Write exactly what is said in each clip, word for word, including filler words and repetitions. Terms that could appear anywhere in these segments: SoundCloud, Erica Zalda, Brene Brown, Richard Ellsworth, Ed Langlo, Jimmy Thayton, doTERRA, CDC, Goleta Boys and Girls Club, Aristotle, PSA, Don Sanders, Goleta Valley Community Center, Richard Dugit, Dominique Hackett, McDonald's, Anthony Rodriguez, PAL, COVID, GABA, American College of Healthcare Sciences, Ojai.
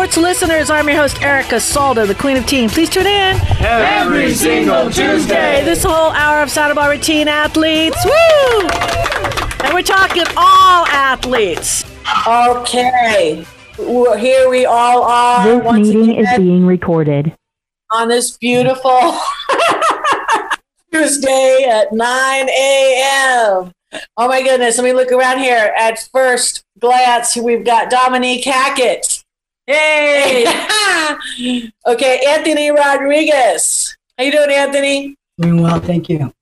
sports listeners, I'm your host, Erica Zalda, the Queen of Teen. Please tune in every single Tuesday. This whole hour of Sound Bar with Teen Athletes. Woo! And we're talking all athletes. Okay. Well, here we all are. This Once meeting again, is being recorded. On this beautiful Tuesday at nine a.m. Oh, my goodness. Let me look around here. At first glance, we've got Dominique Hackett. Hey! Okay, Anthony Rodriguez. How you doing, Anthony? Doing well, thank you.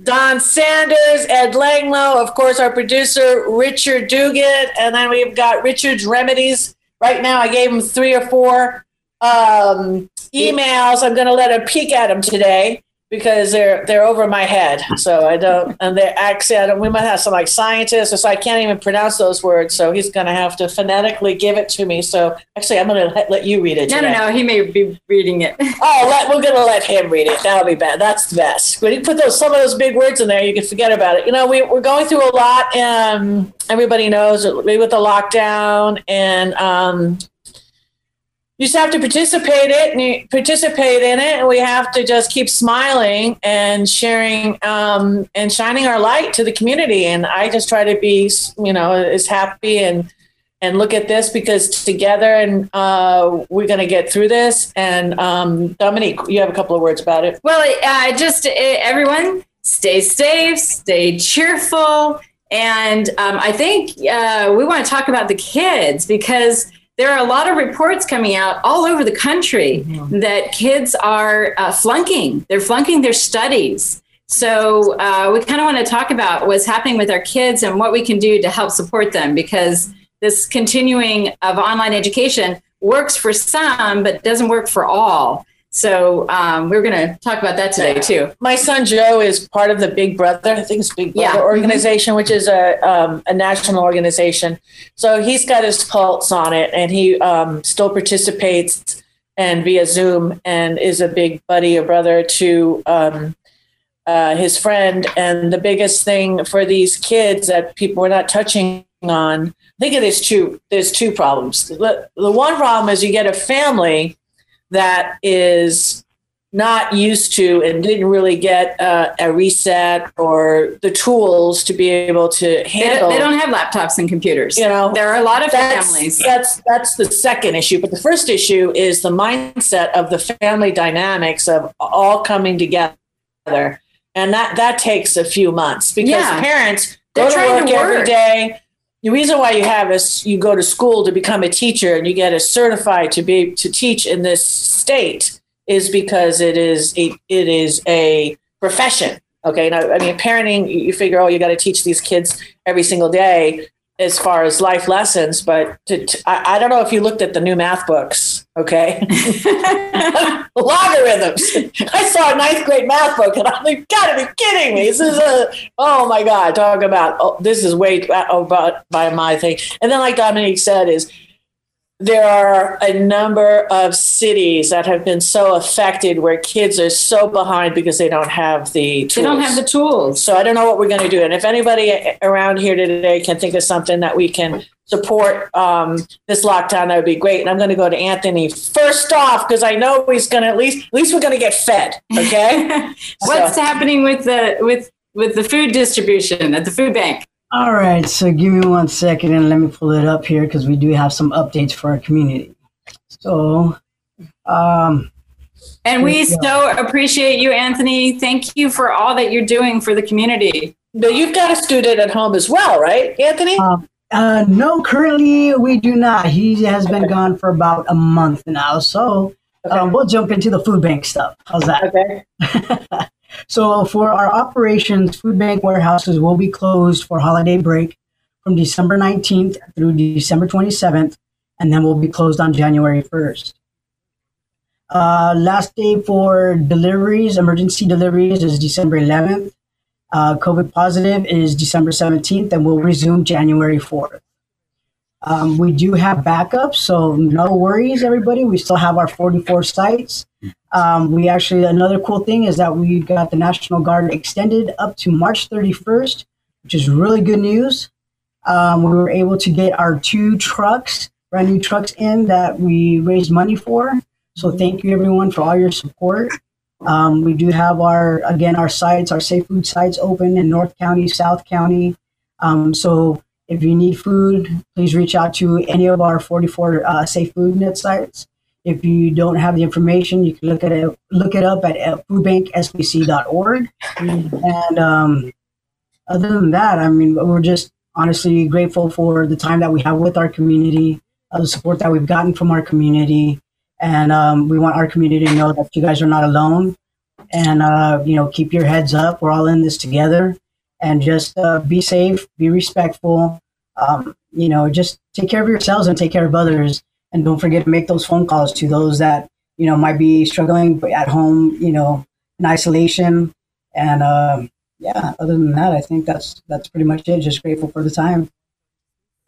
Don Sanders, Ed Langlo, of course, our producer, Richard Dugit, and then we've got Richard's Remedies. Right now, I gave him three or four um, emails. I'm going to let him peek at them today, because they're they're over my head, so I don't, and they're accent. We might have some like scientists, so I can't even pronounce those words. So he's going to have to phonetically give it to me. So actually, I'm going to let you read it. No, today. no, no. He may be reading it. Oh, let, we're going to let him read it. That'll be bad. That's the best. When you put those some of those big words in there, you can forget about it. You know, we we're going through a lot, and everybody knows with the lockdown, and um, you just have to participate it and you participate in it, and we have to just keep smiling and sharing um, and shining our light to the community. And I just try to be, you know, as happy and and look at this, because together and uh, we're going to get through this. And um, Dominique, you have a couple of words about it. Well, uh, just uh, everyone stay safe, stay cheerful, and um, I think uh, we want to talk about the kids, because there are a lot of reports coming out all over the country mm-hmm. that kids are uh, flunking. They're flunking their studies. So uh, we kind of want to talk about what's happening with our kids and what we can do to help support them, because this continuing of online education works for some, but doesn't work for all. So um, we're going to talk about that today, too. My son, Joe, is part of the Big Brother, I think it's Big Brother yeah. organization, which is a um, a national organization. So he's got his pulse on it, and he um, still participates and via Zoom, and is a big buddy or brother to um, uh, his friend. And the biggest thing for these kids that people are not touching on, I think it is two, there's two problems. The, the one problem is you get a family that is not used to and didn't really get uh, a reset or the tools to be able to handle. They, they don't have laptops and computers. You know, there are a lot of that's, families. That's that's the second issue. But the first issue is the mindset of the family dynamics of all coming together, and that that takes a few months, because yeah. parents go to work, to work every day. The reason why you have is you go to school to become a teacher and you get a certified to be to teach in this state is because it is a, it is a profession. Okay. Now, I mean, parenting, you figure, oh, you got to teach these kids every single day as far as life lessons. But to, to, I, I don't know if you looked at the new math books. Okay. Logarithms. I saw a ninth grade math book and I'm like, you gotta be kidding me. This is a, oh my God, talk about, oh, this is way about by my thing. And then like Dominique said is there are a number of cities that have been so affected where kids are so behind because they don't have the tools. They don't have the tools. So I don't know what we're going to do. And if anybody around here today can think of something that we can support um, this lockdown, that would be great. And I'm going to go to Anthony first off, because I know he's going to at least, at least we're going to get fed. Okay. What's so. happening with the, with, with the food distribution at the food bank? All right, so give me one second and let me pull it up here, because we do have some updates for our community. So, um, and we so go. appreciate you, Anthony. Thank you for all that you're doing for the community. But you've got a student at home as well, right, Anthony? Uh, uh, no, currently we do not. He has been gone for about a month now. So okay. um, we'll jump into the food bank stuff. How's that? Okay. So for our operations, food bank warehouses will be closed for holiday break from December nineteenth through December twenty-seventh, and then we'll be closed on January first. Uh, last day for deliveries, emergency deliveries, is December eleventh. Uh, COVID positive is December seventeenth, and we'll resume January fourth. Um, we do have backups, so no worries, everybody. We still have our forty-four sites. Um, we actually, another cool thing is that we got the National Guard extended up to March thirty-first, which is really good news. Um, we were able to get our two trucks brand new trucks in that we raised money for. So thank you everyone for all your support. Um, we do have our, again, our sites, our safe food sites open in North County, South County. Um, so if you need food, please reach out to any of our forty-four uh, safe food net sites. If you don't have the information, you can look at it, look it up at food bank S B C dot org. And um, other than that, I mean, we're just honestly grateful for the time that we have with our community, uh, the support that we've gotten from our community. And um, we want our community to know that you guys are not alone. And, uh, you know, keep your heads up. We're all in this together. And just uh, be safe, be respectful. Um, you know, just take care of yourselves and take care of others. And don't forget to make those phone calls to those that, you know, might be struggling at home, you know, in isolation. And um, yeah, other than that, I think that's that's pretty much it. Just grateful for the time.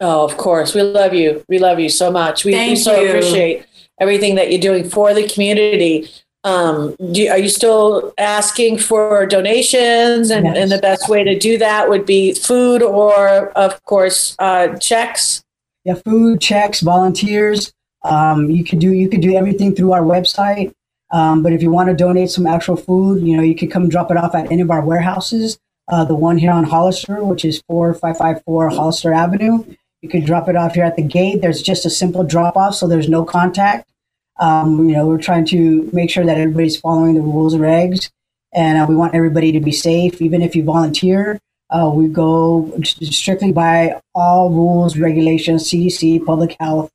Oh, of course. We love you. We love you so much. We, we so you. appreciate everything that you're doing for the community. Um, do, are you still asking for donations? And, yes. and the best way to do that would be food or, of course, uh, checks. Yeah, food, checks, volunteers. Um, you could do you could do everything through our website. Um, but if you want to donate some actual food, you know, you can come drop it off at any of our warehouses. Uh, the one here on Hollister, which is four five five four Hollister Avenue. You can drop it off here at the gate. There's just a simple drop off, so there's no contact. Um, you know, we're trying to make sure that everybody's following the rules and regs, and uh, we want everybody to be safe. Even if you volunteer, uh, we go strictly by all rules, regulations, C D C, public health.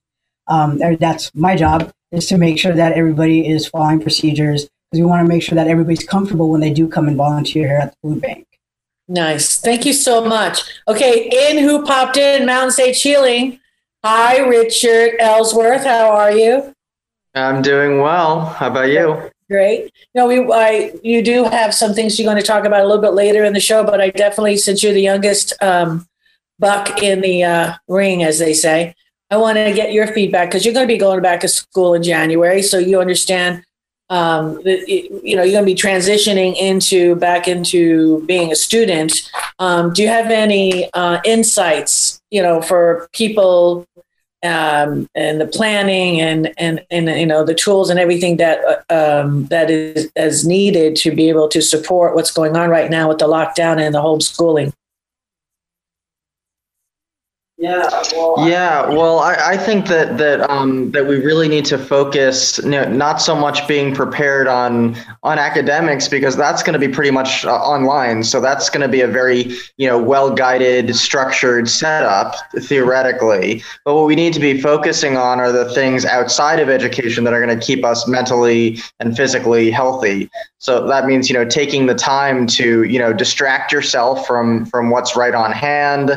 Um, that's my job, is to make sure that everybody is following procedures, because we want to make sure that everybody's comfortable when they do come and volunteer here at the food bank. Nice. Thank you so much. Okay. In who popped in, Mountain Sage Healing. Hi, Richard Ellsworth. How are you? I'm doing well. How about you? Great. No, we, I, you do have some things you're going to talk about a little bit later in the show, but I definitely, since you're the youngest um, buck in the uh, ring, as they say, I want to get your feedback, because you're going to be going back to school in January. So you understand, um, that, you know, you're going to be transitioning into back into being a student. Um, do you have any uh, insights, you know, for people Um, and the planning and, and, and, you know, the tools and everything that, um, that is, is needed to be able to support what's going on right now with the lockdown and the homeschooling? Yeah. Well, yeah. Well, I, I think that that um, that we really need to focus, you know, not so much being prepared on on academics, because that's going to be pretty much uh, online. So that's going to be a very, you know, well guided, structured setup theoretically. But what we need to be focusing on are the things outside of education that are going to keep us mentally and physically healthy. So that means, you know, taking the time to, you know, distract yourself from from what's right on hand.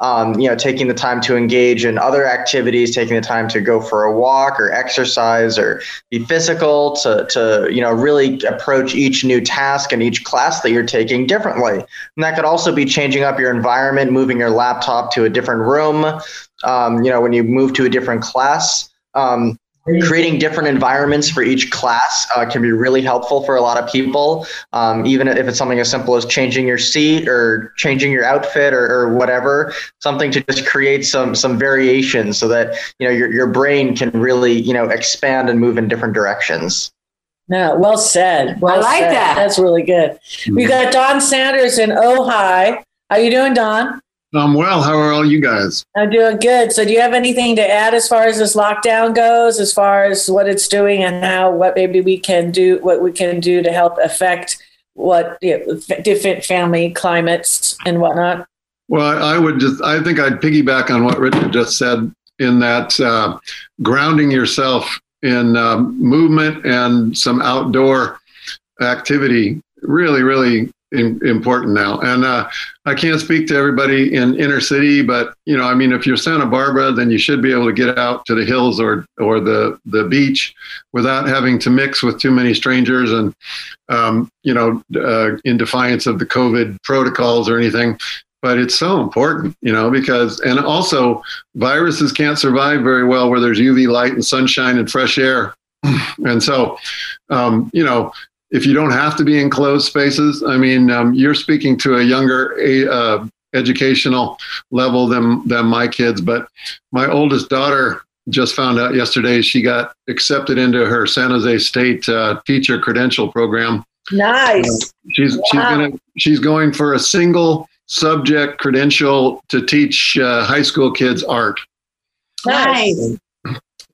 Um, you know, taking the time to engage in other activities, taking the time to go for a walk or exercise or be physical, to, to, you know, really approach each new task and each class that you're taking differently. And that could also be changing up your environment, moving your laptop to a different room, um, you know, when you move to a different class. Um, Creating different environments for each class uh, can be really helpful for a lot of people, um, even if it's something as simple as changing your seat or changing your outfit or, or whatever, something to just create some some variation so that, you know, your, your brain can really, you know, expand and move in different directions. No, well said. Well I like said. that. That's really good. We got Don Sanders in Ojai. How you doing, Don? I'm well. How are all you guys? I'm doing good. So do you have anything to add as far as this lockdown goes, as far as what it's doing and how, what maybe we can do, what we can do to help affect what, you know, different family climates and whatnot? Well, I would just, I think I'd piggyback on what Richard just said, in that uh, grounding yourself in uh, movement and some outdoor activity, really, really In, important now. And uh, I can't speak to everybody in inner city, but, you know, I mean, if you're Santa Barbara, then you should be able to get out to the hills or or the, the beach without having to mix with too many strangers and, um, you know, uh, in defiance of the COVID protocols or anything. But it's so important, you know, because, and also viruses can't survive very well where there's U V light and sunshine and fresh air. And so, um, you know, if you don't have to be in closed spaces, I mean, um, you're speaking to a younger uh, educational level than than my kids. But my oldest daughter just found out yesterday she got accepted into her San Jose State uh, teacher credential program. Nice. Uh, she's wow. she's gonna she's going for a single subject credential to teach uh, high school kids art. Nice.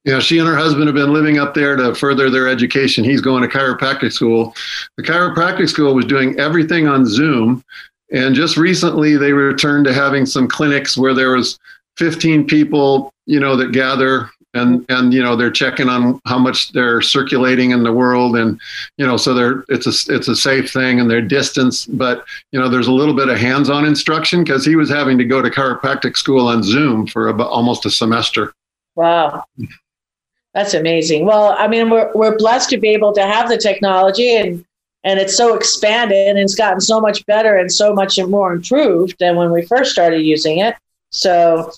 Yeah, she and her husband have been living up there to further their education. He's going to chiropractic school. The chiropractic school was doing everything on Zoom. And just recently, they returned to having some clinics where there was fifteen people, you know, that gather and, and you know, they're checking on how much they're circulating in the world. And, you know, so they're it's a, it's a safe thing and they're distance. But, you know, there's a little bit of hands-on instruction because he was having to go to chiropractic school on Zoom for about almost a semester. Wow. That's amazing. Well, I mean, we're we're blessed to be able to have the technology, and and it's so expanded and it's gotten so much better and so much more improved than when we first started using it. So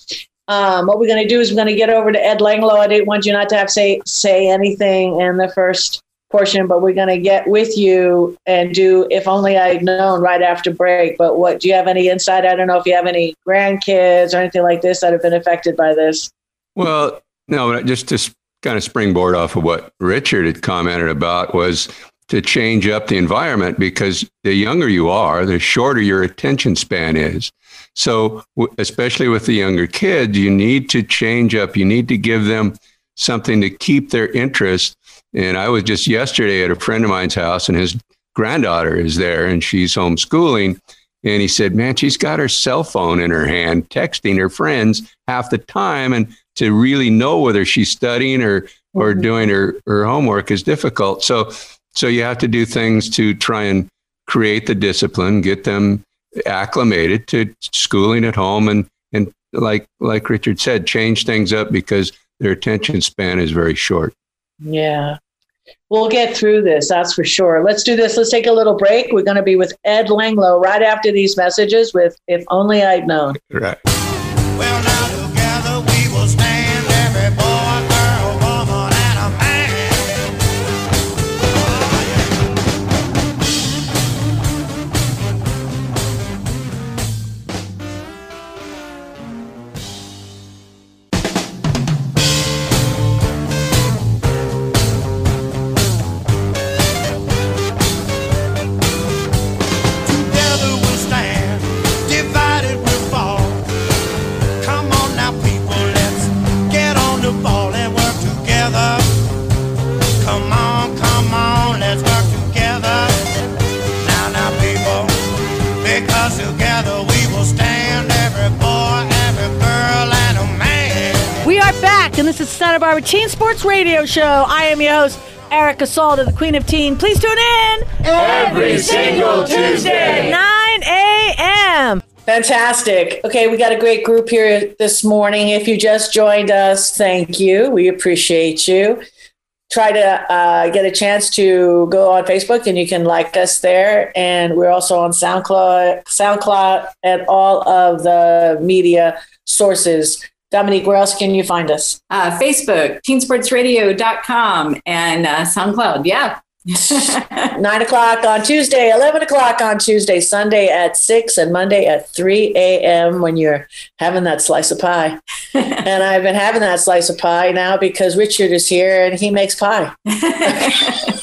um, what we're going to do is we're going to get over to Ed Langlo. I didn't want you not to have say say anything in the first portion, but we're going to get with you and do If Only I'd Known right after break. But what do you have any insight? I don't know if you have any grandkids or anything like this that have been affected by this. Well, no, just to kind of springboard off of what Richard had commented about was to change up the environment, because the younger you are, the shorter your attention span is. So especially with the younger kids, you need to change up. You need to give them something to keep their interest. And I was just yesterday at a friend of mine's house, and his granddaughter is there and she's homeschooling. And he said, man, she's got her cell phone in her hand, texting her friends half the time. And to really know whether she's studying or or doing her, her homework is difficult. So so you have to do things to try and create the discipline, get them acclimated to schooling at home. And and like like Richard said, change things up because their attention span is very short. Yeah, we'll get through this. That's for sure. Let's do this. Let's take a little break. We're going to be with Ed Langlo right after these messages with If Only I'd Known. Right. Well, now stand every boy, girl, woman, and a man. Together we'll stand, divided we'll fall. Come on now, people. Come on, come on, let's work together. Now, now, people, because together we will stand, every boy, every girl, and a man. We are back, and this is Santa Barbara Teen Sports Radio Show. I am your host, Erica Zalda, the Queen of Teen. Please tune in every single Tuesday at nine a.m. Fantastic. Okay, we got a great group here this morning. If you just joined us, thank you. We appreciate you. Try to uh, get a chance to go on Facebook, and you can like us there. And we're also on SoundCloud, SoundCloud and all of the media sources. Dominique, where else can you find us? Uh, Facebook, teen sports radio dot com, and uh, SoundCloud. Yeah. Nine o'clock on Tuesday, eleven o'clock on Tuesday, Sunday at six, and Monday at three a.m. when you're having that slice of pie. And I've been having that slice of pie now because Richard is here and he makes pie.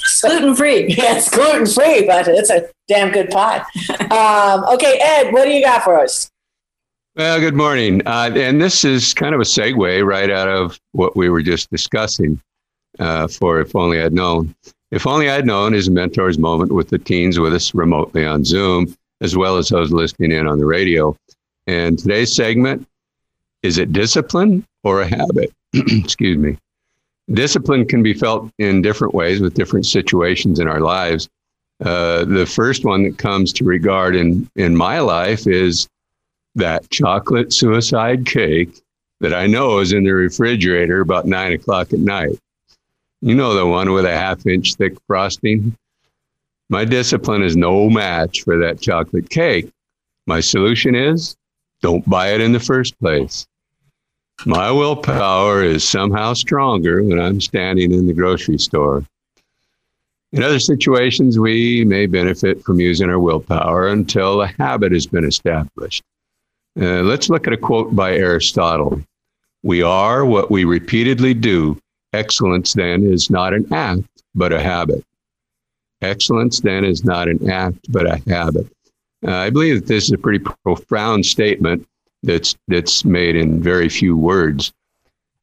So, gluten free. Yeah, it's gluten free, but it's a damn good pie. Um, okay, Ed, what do you got for us? Well, good morning. Uh, and this is kind of a segue right out of what we were just discussing uh, for If Only I'd Known. If Only I'd Known is a mentor's moment with the teens with us remotely on Zoom, as well as those listening in on the radio. And today's segment, is it discipline or a habit? Excuse me. Discipline can be felt in different ways with different situations in our lives. Uh, the first one that comes to regard in, in my life is that chocolate suicide cake that I know is in the refrigerator about nine o'clock at night. You know, the one with a half inch thick frosting. My discipline is no match for that chocolate cake. My solution is don't buy it in the first place. My willpower is somehow stronger when I'm standing in the grocery store. In other situations, we may benefit from using our willpower until a habit has been established. Uh, let's look at a quote by Aristotle. We are what we repeatedly do. Excellence, then, is not an act, but a habit. Excellence, then, is not an act, but a habit. Uh, I believe that this is a pretty profound statement that's that's made in very few words.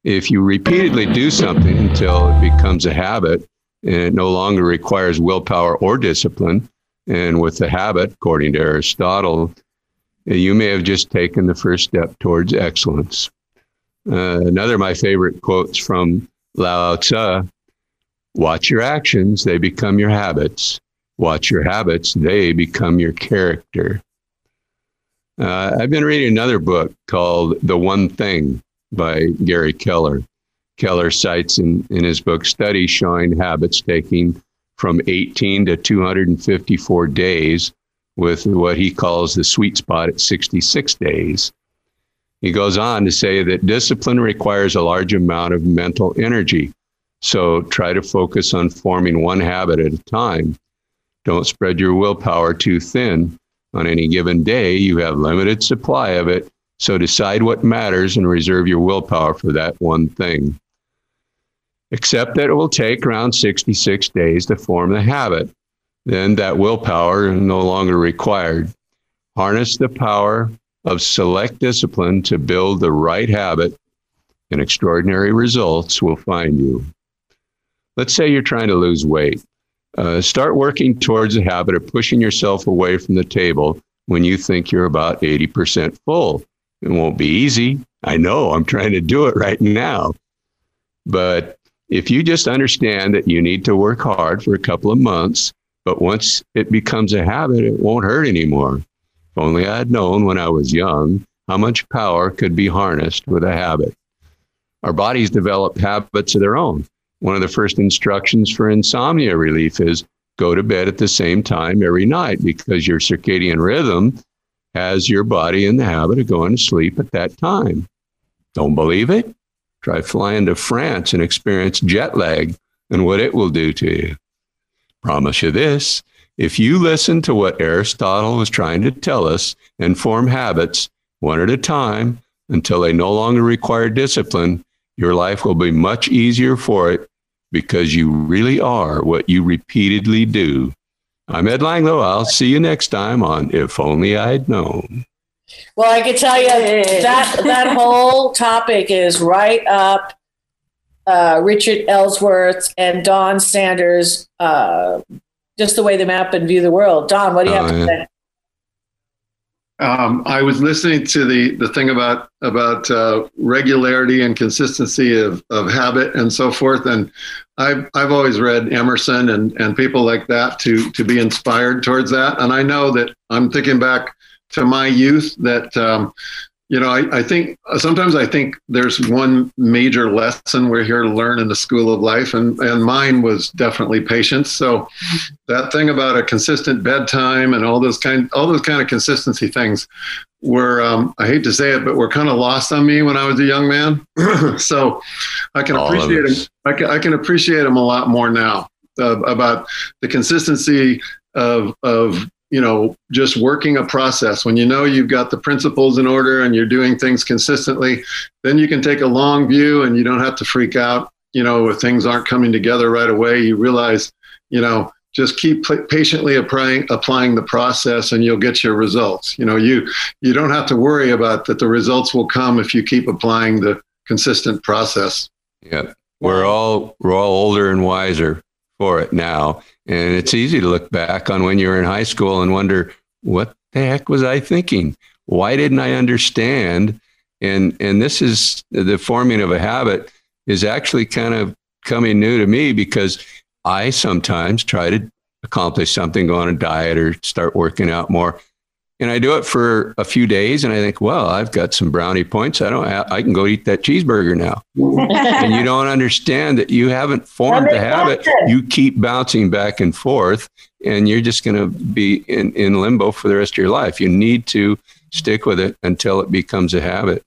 If you repeatedly do something until it becomes a habit, and it no longer requires willpower or discipline, and with the habit, according to Aristotle, you may have just taken the first step towards excellence. Uh, another of my favorite quotes from Lao Tzu: watch your actions, they become your habits. Watch your habits, they become your character. Uh, I've been reading another book called The One Thing by Gary Keller. Keller cites in, in his book studies showing habits taking from eighteen to two hundred fifty-four days, with what he calls the sweet spot at sixty-six days. He goes on to say that discipline requires a large amount of mental energy, so try to focus on forming one habit at a time. Don't spread your willpower too thin. On any given day, you have limited supply of it, so decide what matters and reserve your willpower for that one thing. Except that it will take around sixty-six days to form the habit. Then that willpower is no longer required. Harness the power of select discipline to build the right habit, and extraordinary results will find you. Let's say you're trying to lose weight. Uh, start working towards the habit of pushing yourself away from the table when you think you're about eighty percent full. It won't be easy. I know, I'm trying to do it right now. But if you just understand that you need to work hard for a couple of months, but once it becomes a habit, it won't hurt anymore. If only I had known when I was young how much power could be harnessed with a habit. Our bodies develop habits of their own. One of the first instructions for insomnia relief is go to bed at the same time every night, because your circadian rhythm has your body in the habit of going to sleep at that time. Don't believe it? Try flying to France and experience jet lag and what it will do to you. Promise you this, if you listen to what Aristotle was trying to tell us and form habits one at a time until they no longer require discipline, your life will be much easier for it, because you really are what you repeatedly do. I'm Ed Langlo. I'll see you next time on If Only I'd Known. Well, I can tell you that that whole topic is right up uh, Richard Ellsworth and Don Sanders, uh, just the way they map and view the world. Don, what do you oh, have to yeah. say? Um, I was listening to the, the thing about about uh, regularity and consistency of, of habit and so forth. And I've, I've always read Emerson and, and people like that to, to be inspired towards that. And I know that I'm thinking back to my youth that, um, you know, I, I think sometimes I think there's one major lesson we're here to learn in the school of life. And, and mine was definitely patience. So that thing about a consistent bedtime and all those kind, all those kind of consistency things were, um, I hate to say it, but were kind of lost on me when I was a young man. So I can all appreciate them. I can, I can appreciate them a lot more now uh, about the consistency of, of, you know, just working a process. When you know you've got the principles in order and you're doing things consistently, then you can take a long view and you don't have to freak out, you know, if things aren't coming together right away. You realize, you know, just keep patiently applying, applying the process and you'll get your results. You know, you, you don't have to worry about that. The results will come if you keep applying the consistent process. Yeah. We're all, we're all older and wiser for it now. And it's easy to look back on when you were in high school and wonder, what the heck was I thinking? Why didn't I understand? And and this is the forming of a habit is actually kind of coming new to me, because I sometimes try to accomplish something, go on a diet or start working out more. And I do it for a few days and I think, well, I've got some brownie points. I don't have, I can go eat that cheeseburger now. And you don't understand that you haven't formed the habit. You keep bouncing back and forth and you're just going to be in, in limbo for the rest of your life. You need to stick with it until it becomes a habit.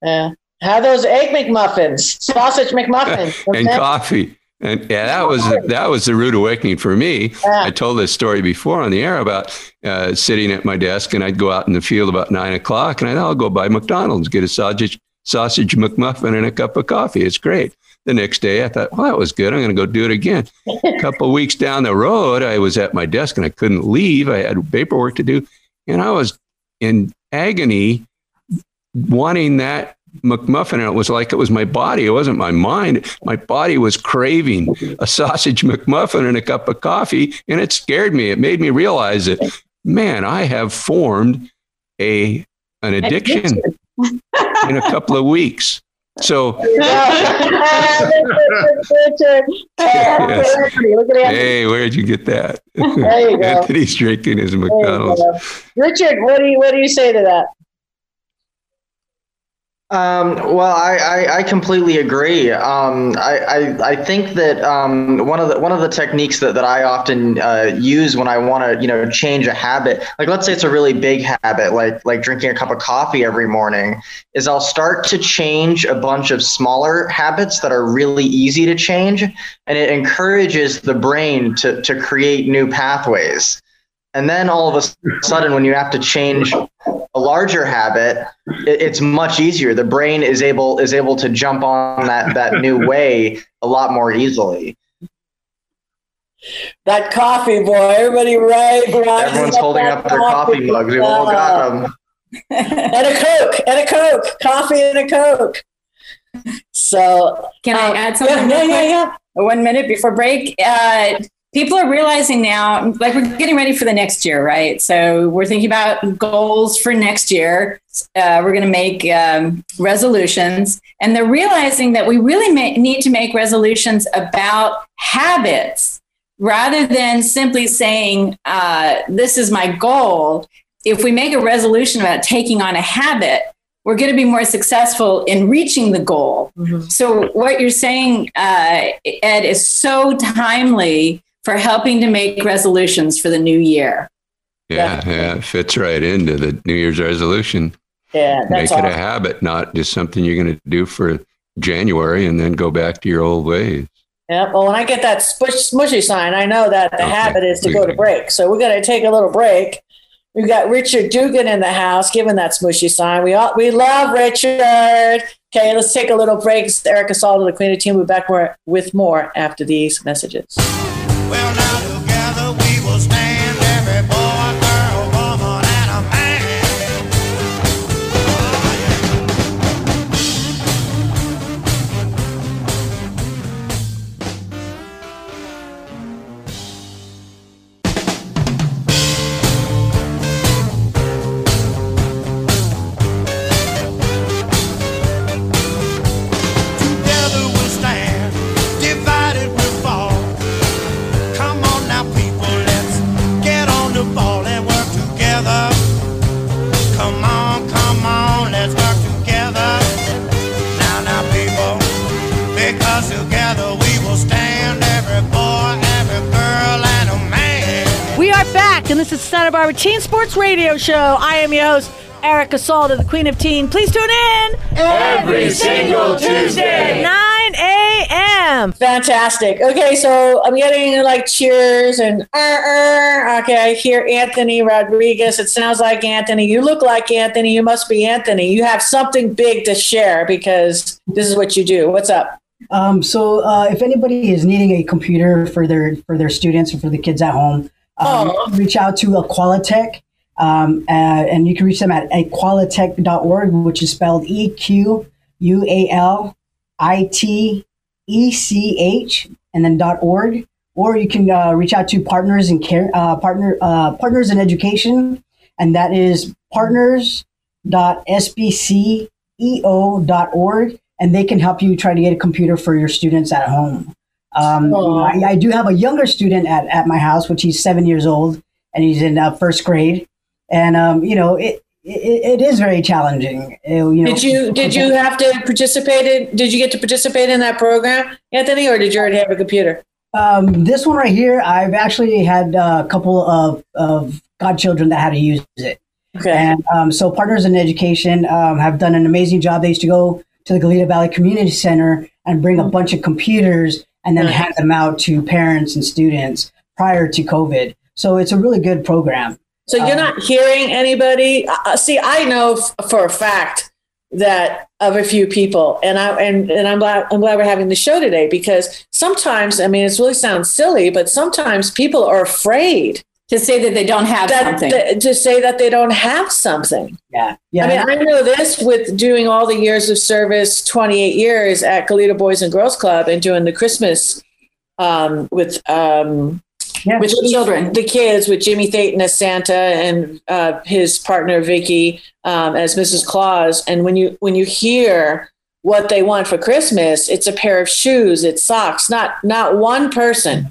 Yeah. How those egg McMuffins, sausage McMuffins. And coffee. And yeah, that was that was the rude awakening for me. Yeah. I told this story before on the air about uh, sitting at my desk, and I'd go out in the field about nine o'clock, and I'd I'll go by McDonald's, get a sausage sausage McMuffin and a cup of coffee. It's great. The next day I thought, well, that was good. I'm going to go do it again. A couple of weeks down the road, I was at my desk and I couldn't leave. I had paperwork to do. And I was in agony wanting that McMuffin. And it was like, it was my body. It wasn't my mind. My body was craving a sausage McMuffin and a cup of coffee. And it scared me. It made me realize that, man, I have formed a an addiction in a couple of weeks. So, yes. Hey, where'd you get that? There you go. Anthony's drinking his McDonald's. Richard, what do you what do you say to that? Um, well, I, I, I completely agree. Um, I, I, I think that um, one of the one of the techniques that, that I often uh, use when I want to, you know, change a habit, like let's say it's a really big habit, like like drinking a cup of coffee every morning, is I'll start to change a bunch of smaller habits that are really easy to change, and it encourages the brain to to create new pathways. And then all of a sudden, when you have to change a larger habit, it, it's much easier. The brain is able is able to jump on that, that new way a lot more easily. That coffee, boy. Everybody right. Everyone's holding up their coffee mugs. We've all got them. And a Coke. And a Coke. Coffee and a Coke. So can I um, add something? Yeah, yeah, yeah, yeah. One minute before break. Uh, People are realizing now, like we're getting ready for the next year, right? So we're thinking about goals for next year. Uh, we're going to make um, resolutions. And they're realizing that we really may, need to make resolutions about habits rather than simply saying, uh, this is my goal. If we make a resolution about taking on a habit, we're going to be more successful in reaching the goal. Mm-hmm. So what you're saying, uh, Ed, is so timely for helping to make resolutions for the new year. Yeah, definitely. Yeah, it fits right into the New Year's resolution. Yeah, that's make it awesome. A habit, not just something you're going to do for January and then go back to your old ways. Yeah, well, when I get that smush, smushy sign, I know that the okay. habit is to go to break. So we're going to take a little break. We've got Richard Dugit in the house giving that smushy sign. We all, we love Richard. Okay, let's take a little break. It's Erica Zalda, the Queen of Team. We'll be back more, with more after these messages. Well, now together we will stand, every boy, girl, woman, and a man. Together we'll stand, divided we'll fall. Come on, come on, let's work together. Now, now, people, because together we will stand, every boy, every girl, and a man. We are back, and this is Santa Barbara Teen Sports Radio Show. I am your host, Erica Zalda, the Queen of Teen. Please tune in every single Tuesday, nine a.m. Fantastic. Okay, so I'm getting like cheers and uh, uh, okay, I hear Anthony Rodriguez. It sounds like Anthony. You look like Anthony. You must be Anthony. You have something big to share because this is what you do. What's up? Um, so uh, if anybody is needing a computer for their for their students or for the kids at home, um, oh. reach out to Equalitech. Um, uh, and you can reach them at equalitech dot org, which is spelled E Q U A L I T E C H and then .org. Or you can uh, reach out to Partners in Care, uh, partner, uh, Partners in Education, and that is partners dot S B C E O dot org, and they can help you try to get a computer for your students at home. Um, oh. I, I do have a younger student at, at my house, which he's seven years old, and he's in uh, first grade. And, um, you know, it, it it is very challenging. It, you know, did you did you have to participate in, did you get to participate in that program, Anthony, or did you already have a computer? Um, this one right here, I've actually had a couple of, of godchildren that had to use it. Okay. And um, so Partners in Education um, have done an amazing job. They used to go to the Goleta Valley Community Center and bring a bunch of computers and then hand them out to parents and students prior to COVID. So it's a really good program. So you're not hearing anybody. Uh, see, I know f- for a fact that of a few people. And I and, and I'm glad I'm glad we're having the show today, because sometimes, I mean, it really sounds silly, but sometimes people are afraid to say that they don't have that, something. Th- to say that they don't have something. Yeah. yeah. I mean, I know this with doing all the years of service, twenty-eight years at Goleta Boys and Girls Club, and doing the Christmas um, with um, yeah, with the children, the kids, with Jimmy Thayton as Santa and uh, his partner Vicky um, as Missus Claus. And when you when you hear what they want for Christmas, it's a pair of shoes, it's socks. Not not one person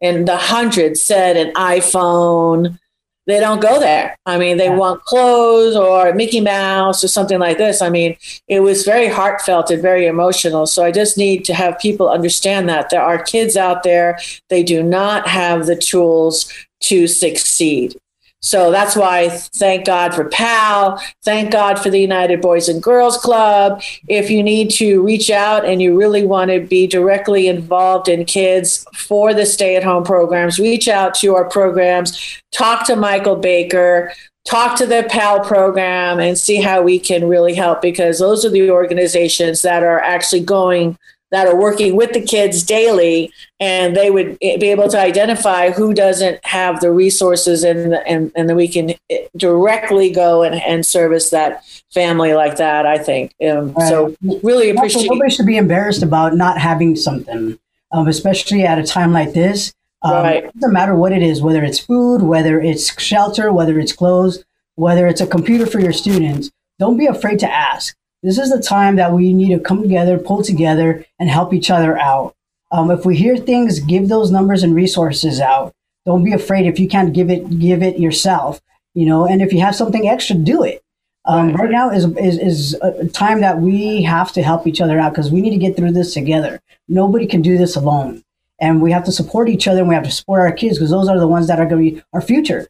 in the hundreds said an iPhone. They don't go there. I mean, they yeah. want clothes or Mickey Mouse or something like this. I mean, it was very heartfelt and very emotional. So I just need to have people understand that there are kids out there. They do not have the tools to succeed. So that's why thank God for P A L. Thank God for the United Boys and Girls Club. If you need to reach out and you really want to be directly involved in kids for the stay-at-home programs, reach out to our programs, talk to Michael Baker, talk to the P A L program, and see how we can really help, because those are the organizations that are actually going that are working with the kids daily, and they would be able to identify who doesn't have the resources, and and, and then we can directly go and, and service that family like that, I think. Um, right. So really appreciate it. Nobody should be embarrassed about not having something, um, especially at a time like this. Um, right. It doesn't matter what it is, whether it's food, whether it's shelter, whether it's clothes, whether it's a computer for your students. Don't be afraid to ask. This is the time that we need to come together, pull together, and help each other out. Um, if we hear things, give those numbers and resources out. Don't be afraid if you can't give it, give it yourself, you know, and if you have something extra, do it. Um, right. right now is, is, is a time that we have to help each other out, because we need to get through this together. Nobody can do this alone, and we have to support each other, and we have to support our kids, because those are the ones that are going to be our future,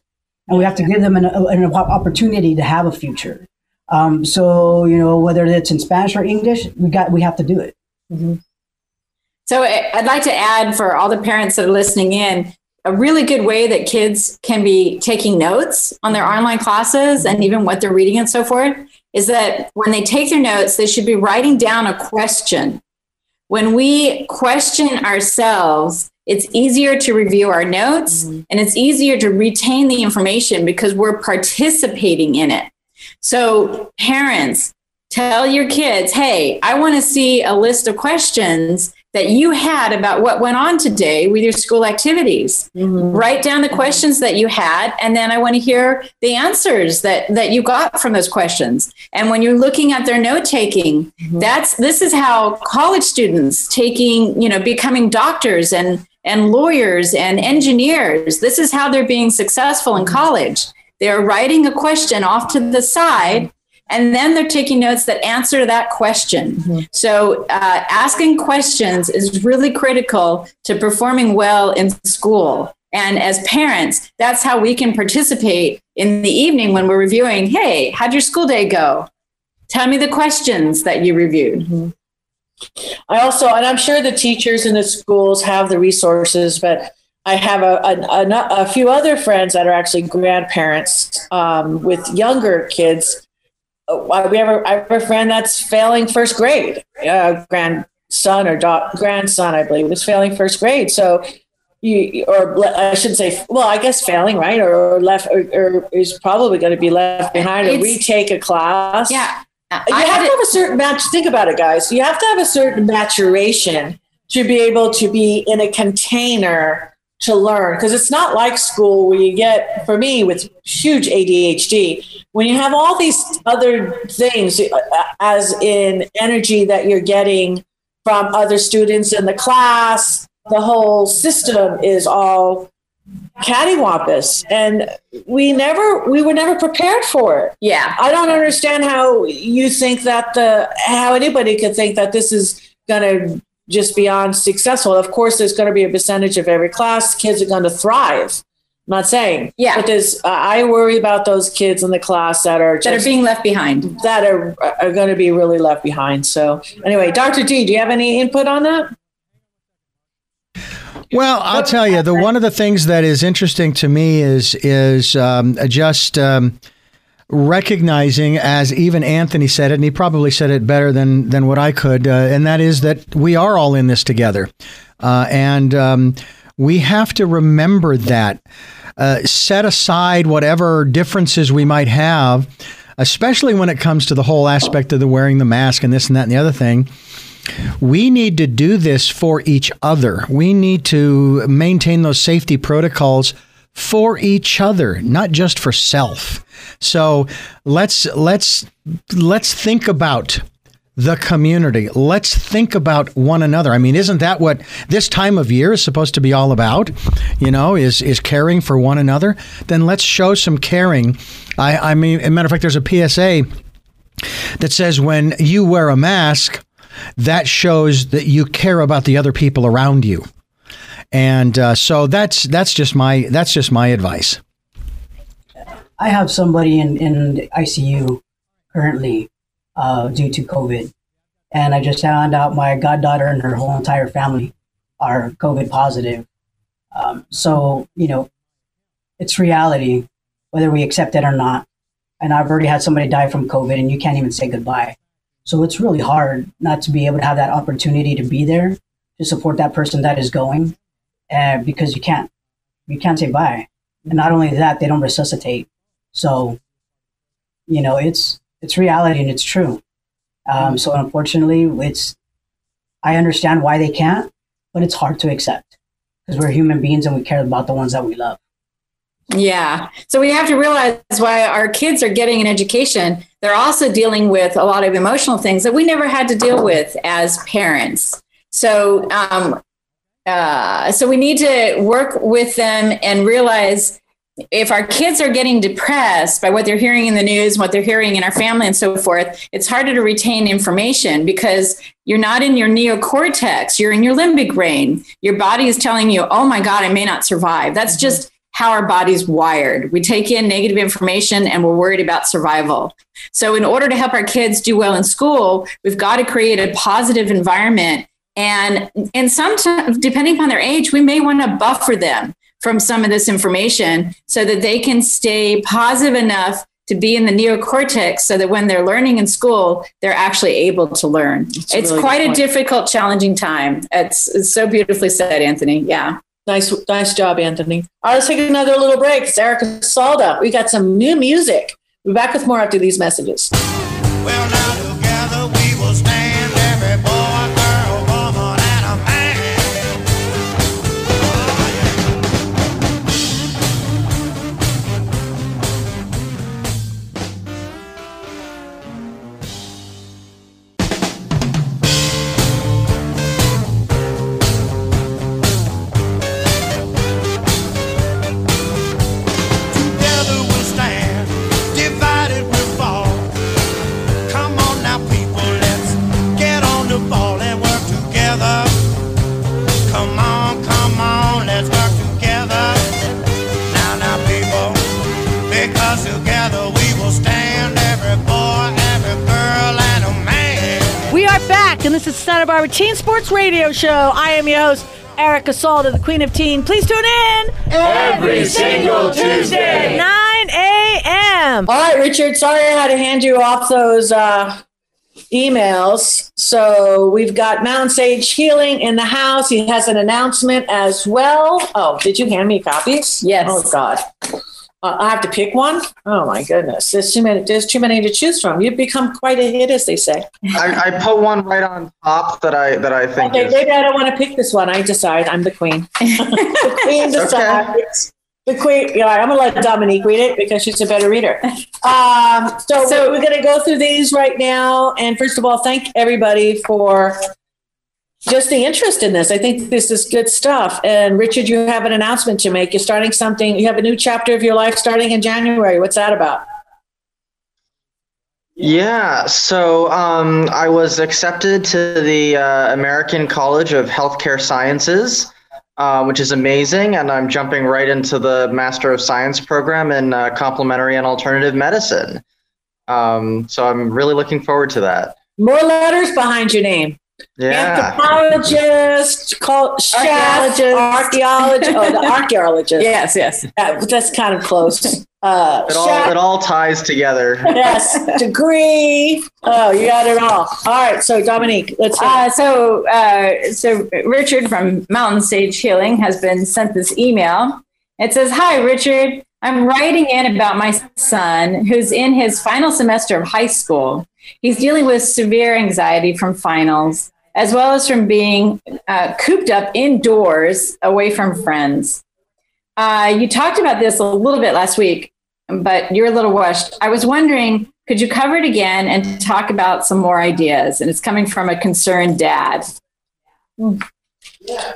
and we have to give them an, an opportunity to have a future. Um, so, you know, whether it's in Spanish or English, we got, we have to do it. Mm-hmm. So I'd like to add, for all the parents that are listening in, a really good way that kids can be taking notes on their online classes and even what they're reading and so forth, is that when they take their notes, they should be writing down a question. When we question ourselves, it's easier to review our notes, mm-hmm. and it's easier to retain the information because we're participating in it. So parents, tell your kids, hey, I want to see a list of questions that you had about what went on today with your school activities. Mm-hmm. Write down the questions that you had, and then I want to hear the answers that, that you got from those questions. And when you're looking at their note-taking, mm-hmm. that's this is how college students taking, you know, becoming doctors and, and lawyers and engineers, this is how they're being successful in college. They're writing a question off to the side, and then they're taking notes that answer that question. Mm-hmm. So uh, asking questions is really critical to performing well in school. And as parents, that's how we can participate in the evening when we're reviewing. Hey, how'd your school day go? Tell me the questions that you reviewed. Mm-hmm. I also, and I'm sure the teachers in the schools have the resources, but I have a, a, a few other friends that are actually grandparents um, with younger kids. We have a, I have a friend that's failing first grade, uh, grandson or da- grandson, I believe, is failing first grade. So, you, or I should say, well, I guess failing, right? Or, or left, or, or is probably going to be left behind or retake a class. Yeah, you I have to it. have a certain match. Think about it, guys. You have to have a certain maturation to be able to be in a container to learn, because it's not like school where you get, for me with huge A D H D, when you have all these other things as in energy that you're getting from other students in the class, the whole system is all cattywampus, and we never we were never prepared for it. Yeah, I don't understand how you think that the how anybody could think that this is going to just beyond successful. Of course, there's going to be a percentage of every class. Kids are going to thrive. I'm not saying. Yeah. But there's, uh, I worry about those kids in the class that are just, that are being left behind. That are are going to be really left behind. So anyway, Doctor D, do you have any input on that? Well, I'll tell you, the one of the things that is interesting to me is is um, just um, recognizing, as even Anthony said it, and he probably said it better than than what I could, uh, and that is that we are all in this together. Uh, and um, we have to remember that. Uh, set aside whatever differences we might have, especially when it comes to the whole aspect of the wearing the mask and this and that and the other thing. We need to do this for each other. We need to maintain those safety protocols for each other, not just for self. So let's let's let's think about the community. Let's think about one another. I mean, isn't that what this time of year is supposed to be all about? You know, is is caring for one another? Then let's show some caring. I, I mean, as a matter of fact, there's a P S A that says when you wear a mask, that shows that you care about the other people around you. And uh, so that's that's just my that's just my advice. I have somebody in, in I C U currently uh, due to COVID, and I just found out my goddaughter and her whole entire family are COVID positive. Um, so you know, it's reality, whether we accept it or not. And I've already had somebody die from COVID, and you can't even say goodbye. So it's really hard not to be able to have that opportunity to be there to support that person that is going. Uh, because you can't, you can't say bye. And not only that, they don't resuscitate. So, you know, it's, it's reality and it's true. Um, so unfortunately it's, I understand why they can't, but it's hard to accept because we're human beings and we care about the ones that we love. Yeah. So we have to realize why our kids are getting an education. They're also dealing with a lot of emotional things that we never had to deal with as parents. So, um, Uh, so we need to work with them and realize if our kids are getting depressed by what they're hearing in the news, what they're hearing in our family and so forth, it's harder to retain information because you're not in your neocortex. You're in your limbic brain. Your body is telling you, oh, my God, I may not survive. That's just how our body's wired. We take in negative information and we're worried about survival. So in order to help our kids do well in school, we've got to create a positive environment. And and sometimes, depending upon their age, we may want to buffer them from some of this information so that they can stay positive enough to be in the neocortex so that when they're learning in school, they're actually able to learn. It's, it's really quite a difficult, challenging time. It's, it's so beautifully said, Anthony. Yeah. Nice nice job, Anthony. All right, let's take another little break. It's Erica Zalda. We got some new music. We'll be back with more after these messages. Well, now together we will stand every boy. Teen Sports Radio Show. I am your host, Erica Zalda, the Queen of Teen. Please tune in every single Tuesday, nine a.m. All right, Richard, sorry I had to hand you off those uh, emails. So we've got Mountain Sage Healing in the house. He has an announcement as well. Oh, did you hand me copies? Yes. Oh, God. Uh, I have to pick one? Oh, my goodness. There's too many, there's too many to choose from. You've become quite a hit, as they say. I, I put one right on top that I that I think okay, is... Maybe I don't want to pick this one. I decide. I'm the queen. The queen decides. Okay. The queen... You know, I'm going to let Dominique read it because she's a better reader. Um, so, so we're going to go through these right now. And first of all, thank everybody for just the interest in this. I think this is good stuff. And Richard, you have an announcement to make. You're starting something. You have a new chapter of your life starting in January. What's that about? Yeah. So um, I was accepted to the uh, American College of Healthcare Sciences, uh, which is amazing. And I'm jumping right into the Master of Science program in uh, complementary and alternative medicine. Um, so I'm really looking forward to that. More letters behind your name. Yeah. Anthropologist, cult, archaeologist, chef, archaeologist. Oh, the archaeologist. Yes, yes. That, that's kind of close. Uh, it, all, it all ties together. Yes. Degree. Oh, you got it all. All right. So, Dominique, let's uh, so, uh, so Richard from Mountain Sage Healing has been sent this email. It says, "Hi, Richard. I'm writing in about my son who's in his final semester of high school. He's dealing with severe anxiety from finals, as well as from being uh, cooped up indoors away from friends. Uh, you talked about this a little bit last week, but you're a little washed. I was wondering, could you cover it again and talk about some more ideas?" And it's coming from a concerned dad. Mm. Yeah.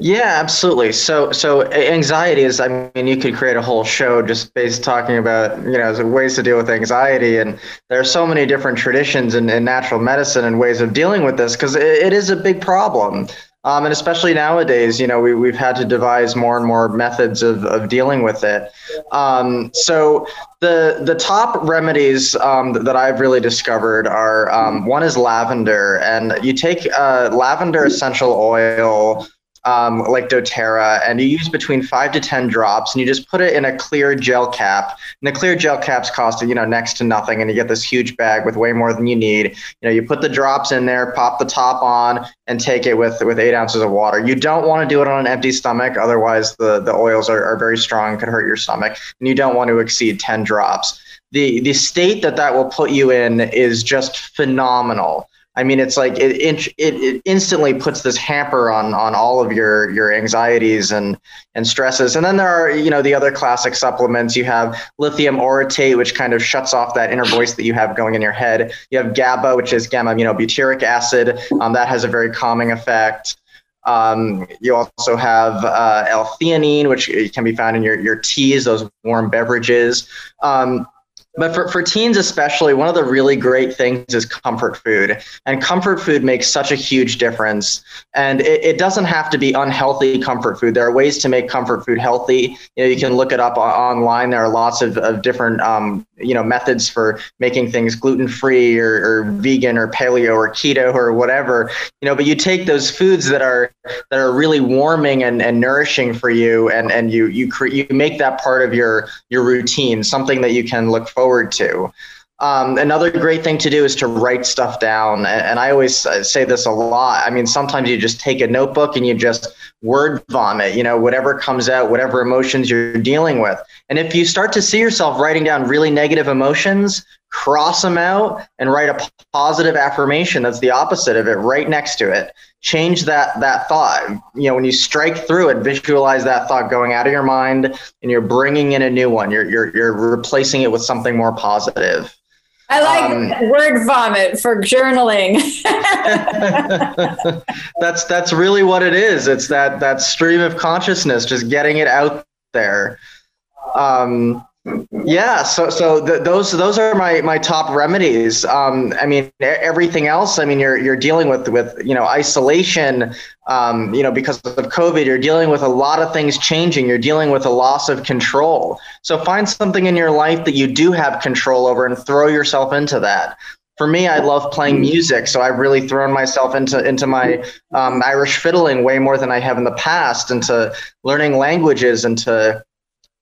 Yeah, absolutely. So, so anxiety is, I mean, you could create a whole show just based talking about, you know, ways to deal with anxiety. And there are so many different traditions in, in natural medicine and ways of dealing with this, because it, it is a big problem. Um, and especially nowadays, you know, we, we've had to devise more and more methods of, of dealing with it. Um, so the the top remedies um, that I've really discovered are, um, one is lavender. And you take uh, lavender essential oil, um, like doTERRA, and you use between five to ten drops, and you just put it in a clear gel cap. And the clear gel caps cost, you know, next to nothing, and you get this huge bag with way more than you need. You know, you put the drops in there, pop the top on, and take it with, with eight ounces of water. You don't want to do it on an empty stomach. Otherwise, the, the oils are, are very strong and could hurt your stomach, and you don't want to exceed ten drops. The, the state that that will put you in is just phenomenal. I mean, it's like it, it it instantly puts this hamper on on all of your your anxieties and and stresses. And then there are, you know, the other classic supplements. You have lithium orotate, which kind of shuts off that inner voice that you have going in your head. You have GABA, which is gamma-aminobutyric acid. Um, that has a very calming effect. Um, you also have uh, L-theanine, which can be found in your, your teas, those warm beverages. Um, But for, for teens especially, one of the really great things is comfort food. And comfort food makes such a huge difference. And it, it doesn't have to be unhealthy comfort food. There are ways to make comfort food healthy. You know, you can look it up online. There are lots of, of different um, you know, methods for making things gluten-free or, or vegan or paleo or keto or whatever. You know, but you take those foods that are that are really warming and, and nourishing for you, and, and you you cre- you make that part of your your routine, something that you can look forward forward to. Um, another great thing to do is to write stuff down. And, and I always say this a lot. I mean, sometimes you just take a notebook and you just word vomit, you know, whatever comes out, whatever emotions you're dealing with. And if you start to see yourself writing down really negative emotions, cross them out and write a positive affirmation that's the opposite of it right next to it. Change that that thought. You know, when you strike through it, visualize that thought going out of your mind, and you're bringing in a new one. You're you're you're replacing it with something more positive. I like um, word vomit for journaling. that's that's really what it is. It's that that stream of consciousness, just getting it out there. Um, Yeah, so so th- those those are my, my top remedies. Um, I mean, everything else. I mean, you're you're dealing with with you know isolation. Um, you know, because of COVID, you're dealing with a lot of things changing. You're dealing with a loss of control. So find something in your life that you do have control over and throw yourself into that. For me, I love playing music, so I've really thrown myself into into my um, Irish fiddling way more than I have in the past. Into learning languages, into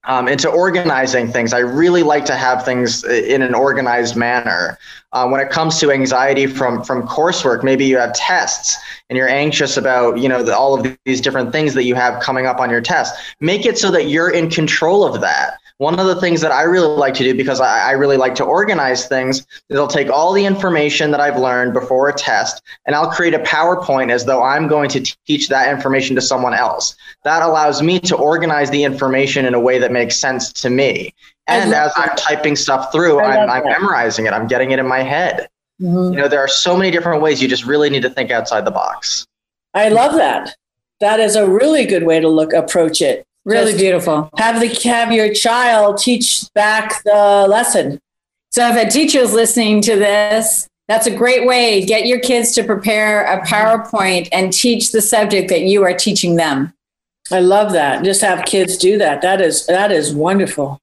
Um, into organizing things. I really like to have things in an organized manner. Uh, when it comes to anxiety from from coursework, maybe you have tests and you're anxious about, you know, the, all of these different things that you have coming up on your test. Make it so that you're in control of that. One of the things that I really like to do, because I, I really like to organize things, is I'll take all the information that I've learned before a test, and I'll create a PowerPoint as though I'm going to t- teach that information to someone else. That allows me to organize the information in a way that makes sense to me. And as I'm typing stuff through, I'm, I'm memorizing it. I'm getting it in my head. Mm-hmm. You know, there are so many different ways. You just really need to think outside the box. I love that. That is a really good way to look approach it. Really just beautiful. Have the have your child teach back the lesson. So if a teacher is listening to this, that's a great way. Get your kids to prepare a PowerPoint and teach the subject that you are teaching them. I love that. Just have kids do that. That is that is wonderful.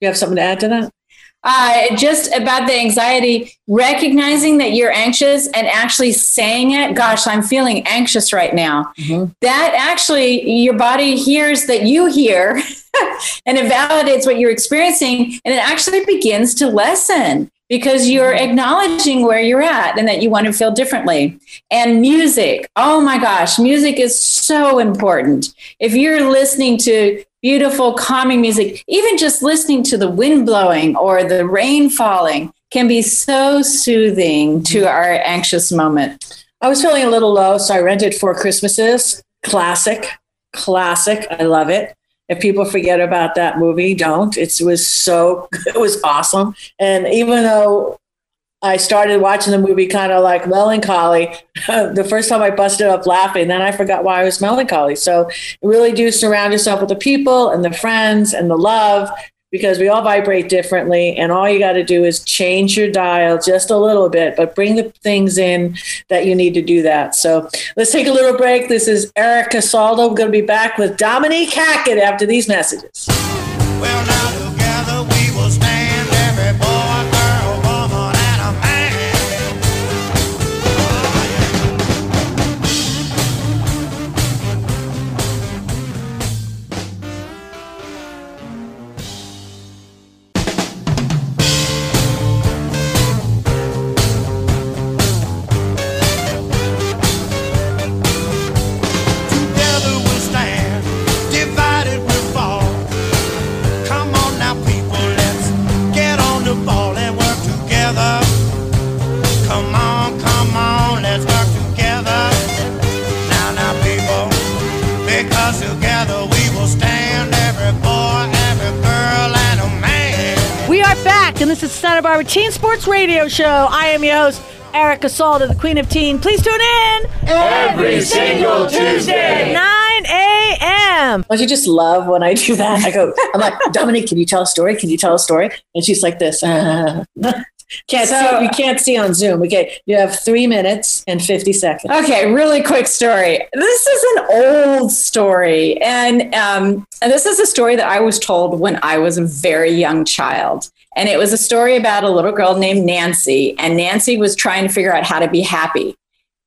You have something to add to that? uh, just about the anxiety, recognizing that you're anxious and actually saying it, gosh, I'm feeling anxious right now. Mm-hmm. That actually your body hears that you hear and it validates what you're experiencing. And it actually begins to lessen because you're acknowledging where you're at and that you want to feel differently. And music. Oh my gosh. Music is so important. If you're listening to beautiful, calming music, even just listening to the wind blowing or the rain falling can be so soothing to our anxious moment. I was feeling a little low, so I rented Four Christmases. Classic, classic. I love it. If people forget about that movie, don't. It was so, it was awesome. And even though I started watching the movie kind of like melancholy, the first time I busted up laughing, then I forgot why I was melancholy. So really do surround yourself with the people and the friends and the love, because we all vibrate differently. And all you got to do is change your dial just a little bit, but bring the things in that you need to do that. So let's take a little break. This is Erica Zalda. We're going to be back with Dominique Hackett after these messages. Well, now together we will stand, every boy, girl, woman, and a man. And this is Santa Barbara Teen Sports Radio Show. I am your host, Erica Zalda, the Queen of Teen. Please tune in every single Tuesday, nine a.m. Don't you just love when I do that? I go, I'm like, Dominique, can you tell a story? Can you tell a story? And she's like this. Uh, can't so, see, you can't see on Zoom. Okay, you have three minutes and fifty seconds. Okay, really quick story. This is an old story, and um, and this is a story that I was told when I was a very young child. And it was a story about a little girl named Nancy, and Nancy was trying to figure out how to be happy.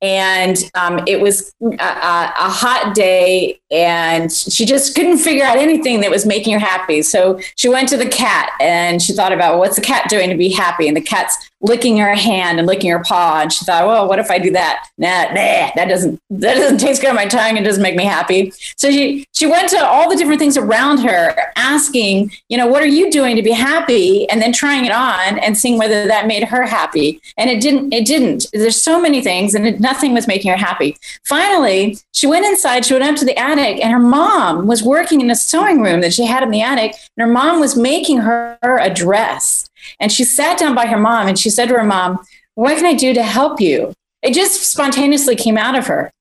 And um, it was a, a, a hot day, and she just couldn't figure out anything that was making her happy. So she went to the cat, and she thought about, well, what's the cat doing to be happy? And the cat's licking her hand and licking her paw. And she thought, well, what if I do that? Nah, nah, that doesn't, that doesn't taste good on my tongue. It doesn't make me happy. So she, she went to all the different things around her asking, you know, what are you doing to be happy? And then trying it on and seeing whether that made her happy. And it didn't, it didn't. There's so many things and it, nothing was making her happy. Finally, she went inside, she went up to the attic, and her mom was working in a sewing room that she had in the attic. And her mom was making her a dress. And she sat down by her mom and she said to her mom, what can I do to help you? It just spontaneously came out of her.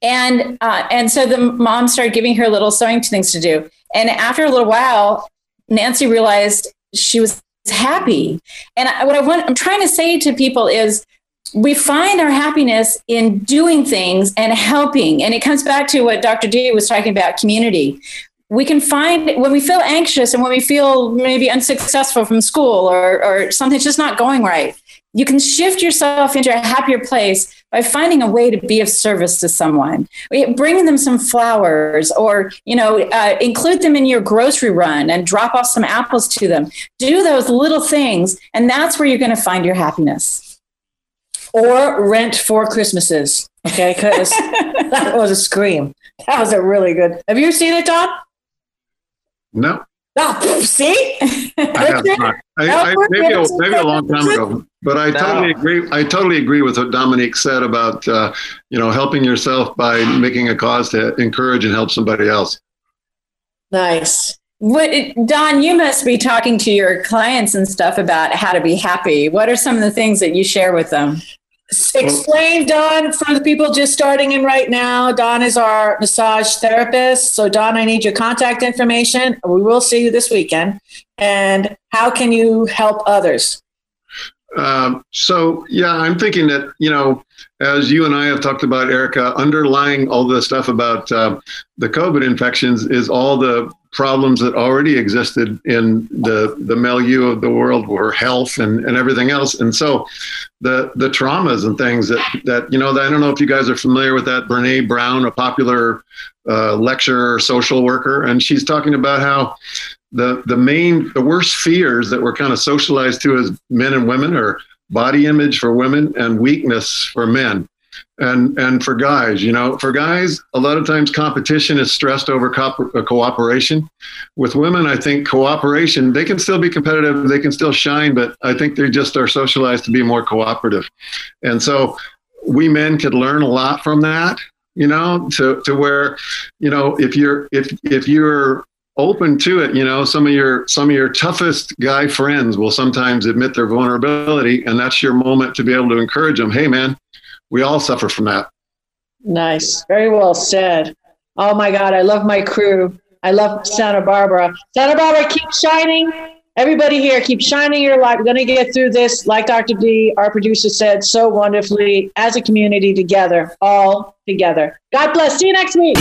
And uh, and so the mom started giving her little sewing things to do. And after a little while, Nancy realized she was happy. And I, what I want, I'm trying to say to people is we find our happiness in doing things and helping. And it comes back to what Doctor D was talking about, community. We can find when we feel anxious and when we feel maybe unsuccessful from school or, or something's just not going right, you can shift yourself into a happier place by finding a way to be of service to someone. Bring them some flowers or, you know, uh, include them in your grocery run and drop off some apples to them. Do those little things. And that's where you're going to find your happiness. Or rent Four Christmases. Okay, because that was a scream. That was a really good. Have you seen it, Don? No. Oh, see? I have not. I, I, maybe, a, maybe a long time ago. But I no. totally agree. I totally agree with what Dominique said about uh, you know, helping yourself by making a cause to encourage and help somebody else. Nice. What, Don, you must be talking to your clients and stuff about how to be happy. What are some of the things that you share with them? Explain, Don, for the people just starting in right now. Don is our massage therapist. So, Don, I need your contact information. We will see you this weekend. And how can you help others? Um, so, yeah, I'm thinking that, you know, as you and I have talked about, Erica, underlying all the stuff about uh, the COVID infections is all the problems that already existed in the, the milieu of the world were health and, and everything else. And so the the traumas and things that, that, you know, I don't know if you guys are familiar with that, Brene Brown, a popular uh, lecturer, social worker, and she's talking about how the, the main, the worst fears that we're kind of socialized to as men and women are body image for women and weakness for men. And and for guys, you know, for guys, a lot of times competition is stressed over co- cooperation. With women, I think cooperation, they can still be competitive, they can still shine, but I think they just are socialized to be more cooperative. And so we men could learn a lot from that, you know, to, to where, you know, if you're if if you're open to it, you know, some of your some of your toughest guy friends will sometimes admit their vulnerability, and that's your moment to be able to encourage them. Hey, man. We all suffer from that. Nice. Very well said. Oh, my God. I love my crew. I love Santa Barbara. Santa Barbara, keep shining. Everybody here, keep shining your light. We're going to get through this, like Doctor D, our producer, said so wonderfully, as a community together, all together. God bless. See you next week.